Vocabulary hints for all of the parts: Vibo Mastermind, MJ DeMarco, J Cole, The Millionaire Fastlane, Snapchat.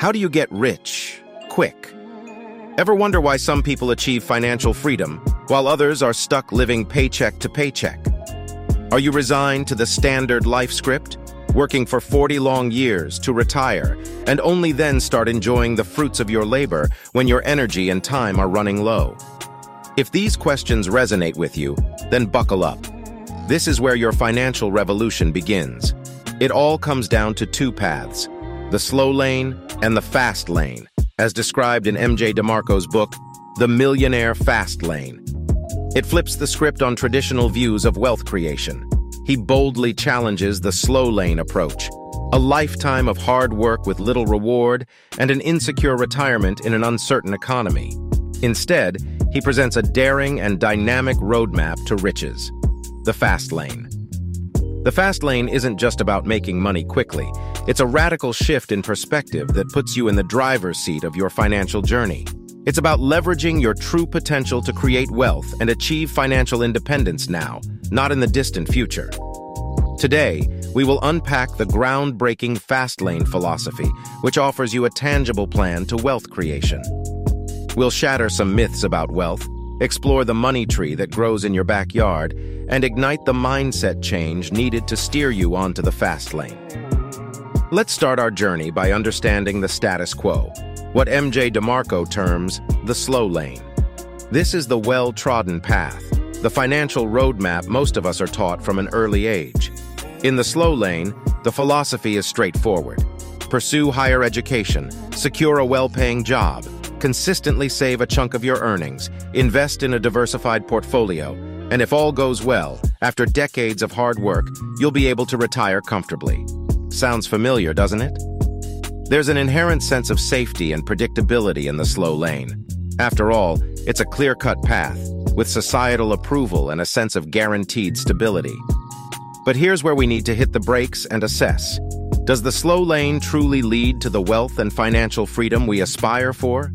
How do you get rich quick? Ever wonder why some people achieve financial freedom while others are stuck living paycheck to paycheck? Are you resigned to the standard life script, working for 40 long years to retire and only then start enjoying the fruits of your labor when your energy and time are running low? If these questions resonate with you, then buckle up. This is where your financial revolution begins. It all comes down to two paths, the slow lane and the fast lane, as described in MJ DeMarco's book, The Millionaire Fastlane. It flips the script on traditional views of wealth creation. He boldly challenges the slow lane approach, a lifetime of hard work with little reward and an insecure retirement in an uncertain economy. Instead, he presents a daring and dynamic roadmap to riches, the fast lane. The fast lane isn't just about making money quickly. It's a radical shift in perspective that puts you in the driver's seat of your financial journey. It's about leveraging your true potential to create wealth and achieve financial independence now, not in the distant future. Today, we will unpack the groundbreaking fast lane philosophy, which offers you a tangible plan to wealth creation. We'll shatter some myths about wealth, explore the money tree that grows in your backyard, and ignite the mindset change needed to steer you onto the fast lane. Let's start our journey by understanding the status quo, what MJ DeMarco terms the slow lane. This is the well-trodden path, the financial roadmap most of us are taught from an early age. In the slow lane, the philosophy is straightforward. Pursue higher education, secure a well-paying job, consistently save a chunk of your earnings, invest in a diversified portfolio, and if all goes well, after decades of hard work, you'll be able to retire comfortably. Sounds familiar, doesn't it? There's an inherent sense of safety and predictability in the slow lane. After all, it's a clear-cut path, with societal approval and a sense of guaranteed stability. But here's where we need to hit the brakes and assess. Does the slow lane truly lead to the wealth and financial freedom we aspire for?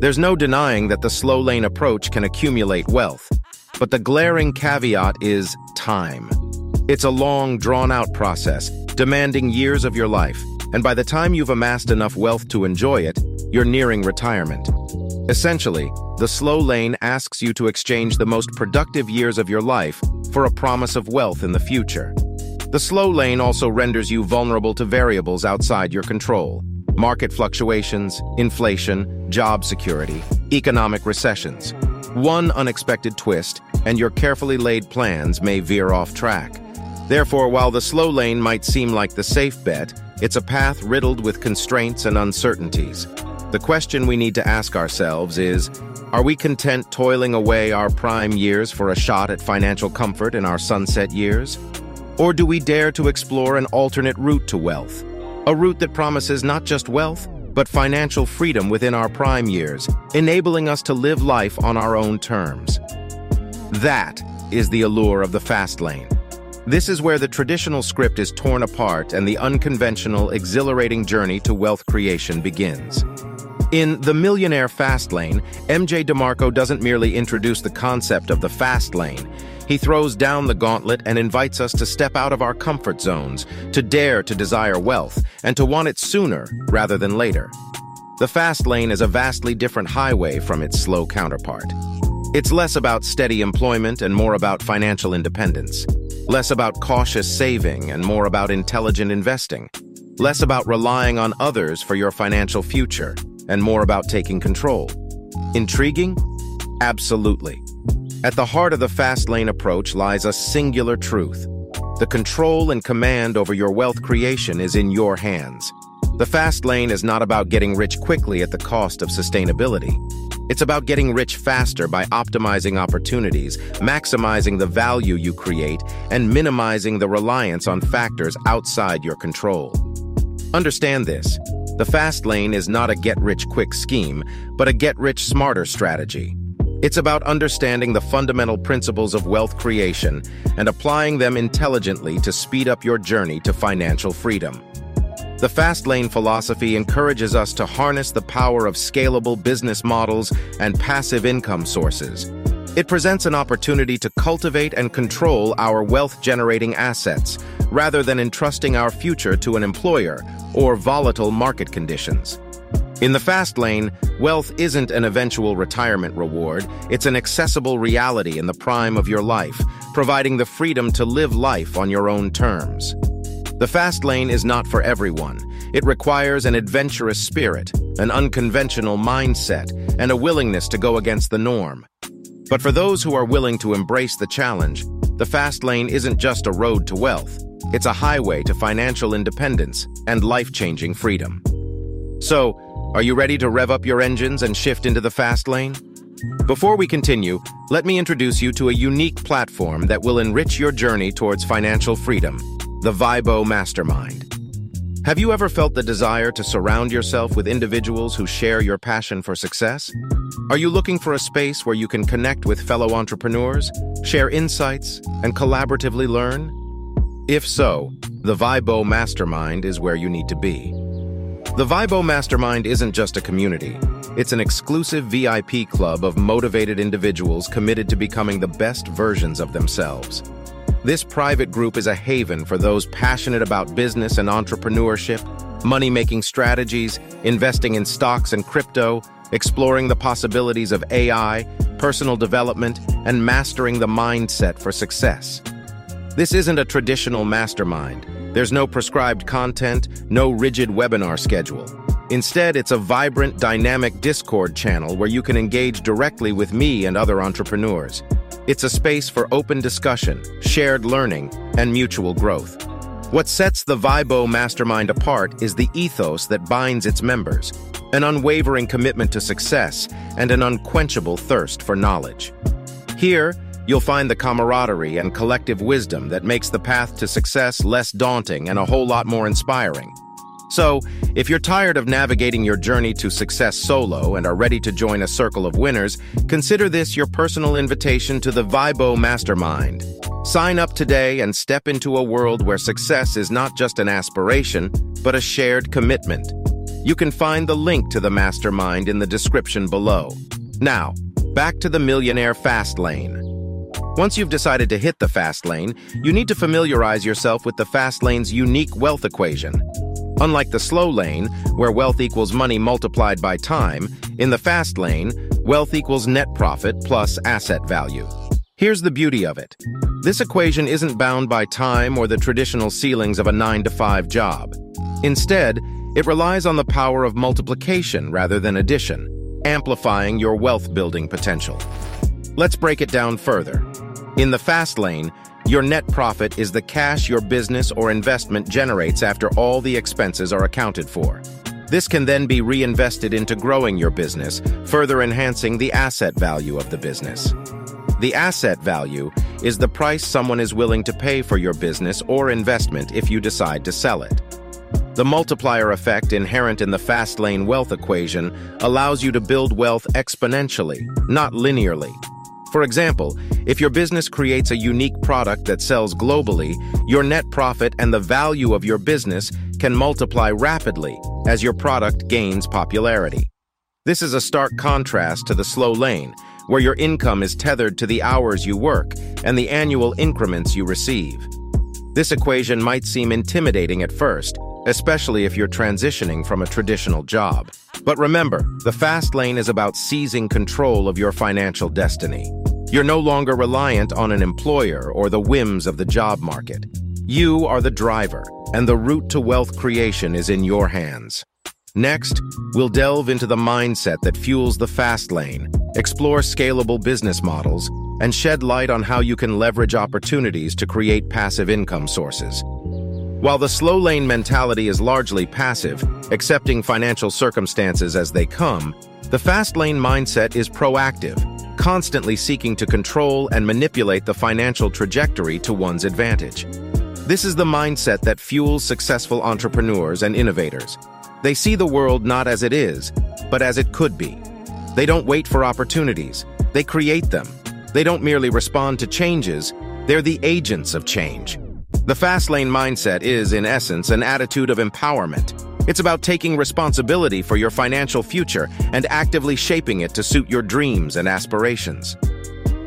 There's no denying that the slow lane approach can accumulate wealth, but the glaring caveat is time. It's a long, drawn-out process, demanding years of your life, and by the time you've amassed enough wealth to enjoy it, you're nearing retirement. Essentially, the slow lane asks you to exchange the most productive years of your life for a promise of wealth in the future. The slow lane also renders you vulnerable to variables outside your control: market fluctuations, inflation, job security, economic recessions. One unexpected twist, and your carefully laid plans may veer off track. Therefore, while the slow lane might seem like the safe bet, it's a path riddled with constraints and uncertainties. The question we need to ask ourselves is, are we content toiling away our prime years for a shot at financial comfort in our sunset years? Or do we dare to explore an alternate route to wealth? A route that promises not just wealth, but financial freedom within our prime years, enabling us to live life on our own terms. That is the allure of the fast lane. This is where the traditional script is torn apart and the unconventional, exhilarating journey to wealth creation begins. In The Millionaire Fastlane, MJ DeMarco doesn't merely introduce the concept of the fast lane. He throws down the gauntlet and invites us to step out of our comfort zones, to dare to desire wealth, and to want it sooner rather than later. The fast lane is a vastly different highway from its slow counterpart. It's less about steady employment and more about financial independence, less about cautious saving and more about intelligent investing, less about relying on others for your financial future, and more about taking control. Intriguing? Absolutely. At the heart of the fast lane approach lies a singular truth. The control and command over your wealth creation is in your hands. The fast lane is not about getting rich quickly at the cost of sustainability. It's about getting rich faster by optimizing opportunities, maximizing the value you create, and minimizing the reliance on factors outside your control. Understand this. The fast lane is not a get-rich-quick scheme, but a get-rich-smarter strategy. It's about understanding the fundamental principles of wealth creation and applying them intelligently to speed up your journey to financial freedom. The fast lane philosophy encourages us to harness the power of scalable business models and passive income sources. It presents an opportunity to cultivate and control our wealth-generating assets, rather than entrusting our future to an employer or volatile market conditions. In the fast lane, wealth isn't an eventual retirement reward. It's an accessible reality in the prime of your life, providing the freedom to live life on your own terms. The fast lane is not for everyone. It requires an adventurous spirit, an unconventional mindset, and a willingness to go against the norm. But for those who are willing to embrace the challenge, the fast lane isn't just a road to wealth. It's a highway to financial independence and life-changing freedom. So, are you ready to rev up your engines and shift into the fast lane? Before we continue, let me introduce you to a unique platform that will enrich your journey towards financial freedom, the Vibo Mastermind. Have you ever felt the desire to surround yourself with individuals who share your passion for success? Are you looking for a space where you can connect with fellow entrepreneurs, share insights, and collaboratively learn? If so, the Vibo Mastermind is where you need to be. The Vibo Mastermind isn't just a community. It's an exclusive VIP club of motivated individuals committed to becoming the best versions of themselves. This private group is a haven for those passionate about business and entrepreneurship, money-making strategies, investing in stocks and crypto, exploring the possibilities of AI, personal development, and mastering the mindset for success. This isn't a traditional mastermind. There's no prescribed content, no rigid webinar schedule. Instead, it's a vibrant, dynamic Discord channel where you can engage directly with me and other entrepreneurs. It's a space for open discussion, shared learning, and mutual growth. What sets the Vibo Mastermind apart is the ethos that binds its members, an unwavering commitment to success, and an unquenchable thirst for knowledge. Here, you'll find the camaraderie and collective wisdom that makes the path to success less daunting and a whole lot more inspiring. So, if you're tired of navigating your journey to success solo and are ready to join a circle of winners, consider this your personal invitation to the Vibo Mastermind. Sign up today and step into a world where success is not just an aspiration, but a shared commitment. You can find the link to the Mastermind in the description below. Now, back to the Millionaire Fastlane. Once you've decided to hit the fast lane, you need to familiarize yourself with the fast lane's unique wealth equation. Unlike the slow lane, where wealth equals money multiplied by time, in the fast lane, wealth equals net profit plus asset value. Here's the beauty of it. This equation isn't bound by time or the traditional ceilings of a 9-to-5 job. Instead, it relies on the power of multiplication rather than addition, amplifying your wealth-building potential. Let's break it down further. In the fast lane, your net profit is the cash your business or investment generates after all the expenses are accounted for. This can then be reinvested into growing your business, further enhancing the asset value of the business. The asset value is the price someone is willing to pay for your business or investment if you decide to sell it. The multiplier effect inherent in the fast lane wealth equation allows you to build wealth exponentially, not linearly. For example, if your business creates a unique product that sells globally, your net profit and the value of your business can multiply rapidly as your product gains popularity. This is a stark contrast to the slow lane, where your income is tethered to the hours you work and the annual increments you receive. This equation might seem intimidating at first, especially if you're transitioning from a traditional job. But remember, the fast lane is about seizing control of your financial destiny. You're no longer reliant on an employer or the whims of the job market. You are the driver, and the route to wealth creation is in your hands. Next, we'll delve into the mindset that fuels the fast lane, explore scalable business models, and shed light on how you can leverage opportunities to create passive income sources. While the slow lane mentality is largely passive, accepting financial circumstances as they come, the fast lane mindset is proactive, constantly seeking to control and manipulate the financial trajectory to one's advantage. This is the mindset that fuels successful entrepreneurs and innovators. They see the world not as it is, but as it could be. They don't wait for opportunities, they create them. They don't merely respond to changes, they're the agents of change. The fast lane mindset is, in essence, an attitude of empowerment. It's about taking responsibility for your financial future and actively shaping it to suit your dreams and aspirations.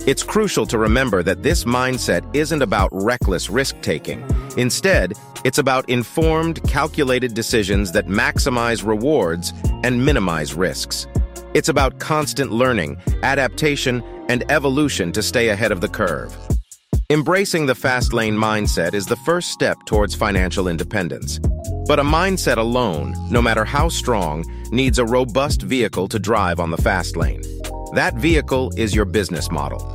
It's crucial to remember that this mindset isn't about reckless risk-taking. Instead, It's about informed, calculated decisions that maximize rewards and minimize risks. It's about constant learning, adaptation, and evolution to stay ahead of the curve. Embracing the fast-lane mindset is the first step towards financial independence. But a mindset alone, no matter how strong, needs a robust vehicle to drive on the fast lane. That vehicle is your business model.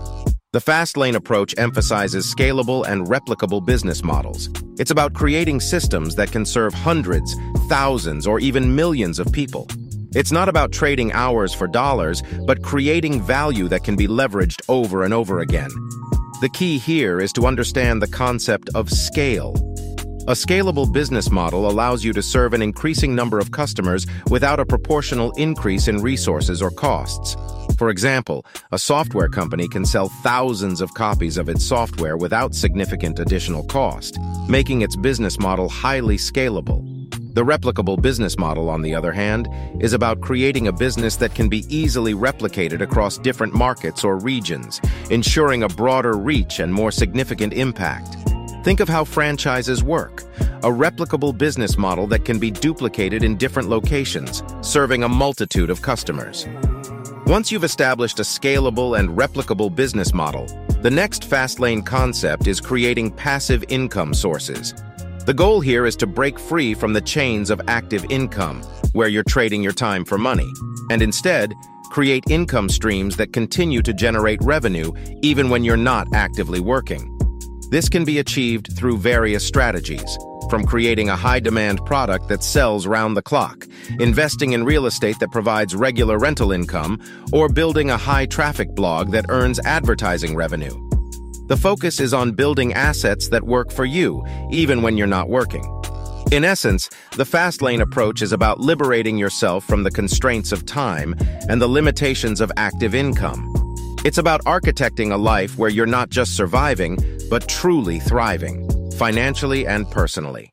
The fast lane approach emphasizes scalable and replicable business models. It's about creating systems that can serve hundreds, thousands, or even millions of people. It's not about trading hours for dollars, but creating value that can be leveraged over and over again. The key here is to understand the concept of scale. A scalable business model allows you to serve an increasing number of customers without a proportional increase in resources or costs. For example, a software company can sell thousands of copies of its software without significant additional cost, making its business model highly scalable. The replicable business model, on the other hand, is about creating a business that can be easily replicated across different markets or regions, ensuring a broader reach and more significant impact. Think of how franchises work, a replicable business model that can be duplicated in different locations, serving a multitude of customers. Once you've established a scalable and replicable business model, the next fast-lane concept is creating passive income sources. The goal here is to break free from the chains of active income, where you're trading your time for money, and instead, create income streams that continue to generate revenue even when you're not actively working. This can be achieved through various strategies, from creating a high-demand product that sells round the clock, investing in real estate that provides regular rental income, or building a high-traffic blog that earns advertising revenue. The focus is on building assets that work for you, even when you're not working. In essence, the fast lane approach is about liberating yourself from the constraints of time and the limitations of active income. It's about architecting a life where you're not just surviving, but truly thriving, financially and personally.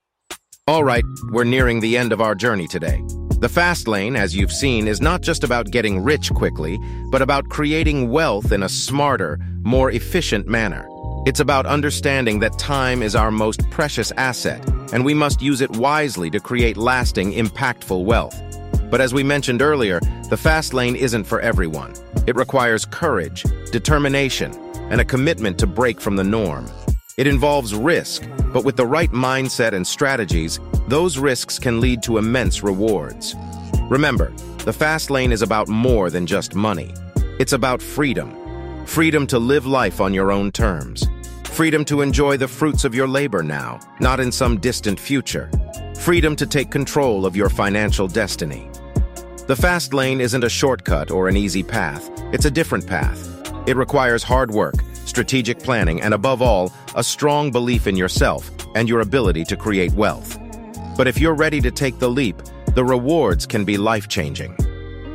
All right, we're nearing the end of our journey today. The fast lane, as you've seen, is not just about getting rich quickly, but about creating wealth in a smarter, more efficient manner. It's about understanding that time is our most precious asset, and we must use it wisely to create lasting, impactful wealth. But as we mentioned earlier, the fast lane isn't for everyone. It requires courage, determination, and a commitment to break from the norm. It involves risk, but with the right mindset and strategies, those risks can lead to immense rewards. Remember, the fast lane is about more than just money. It's about freedom. Freedom to live life on your own terms. Freedom to enjoy the fruits of your labor now, not in some distant future. Freedom to take control of your financial destiny. The fast lane isn't a shortcut or an easy path. It's a different path. It requires hard work, strategic planning, and above all, a strong belief in yourself and your ability to create wealth. But if you're ready to take the leap, the rewards can be life-changing.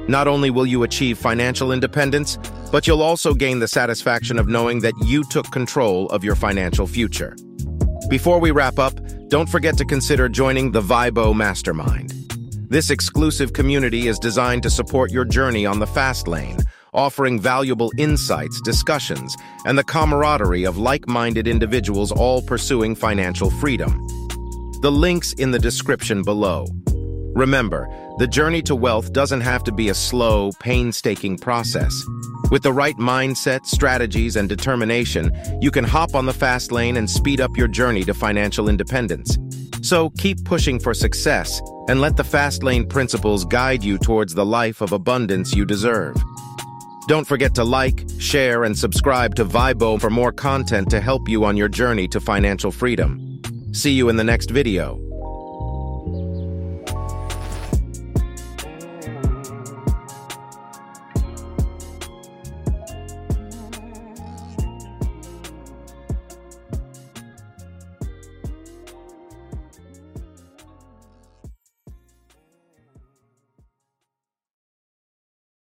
Not only will you achieve financial independence, but you'll also gain the satisfaction of knowing that you took control of your financial future. Before we wrap up, don't forget to consider joining the Vibo Mastermind. This exclusive community is designed to support your journey on the fast lane, offering valuable insights, discussions, and the camaraderie of like-minded individuals all pursuing financial freedom. The link's in the description below. Remember, the journey to wealth doesn't have to be a slow, painstaking process. With the right mindset, strategies, and determination, you can hop on the fast lane and speed up your journey to financial independence. So keep pushing for success and let the fast lane principles guide you towards the life of abundance you deserve. Don't forget to like, share, and subscribe to Vibo for more content to help you on your journey to financial freedom. See you in the next video.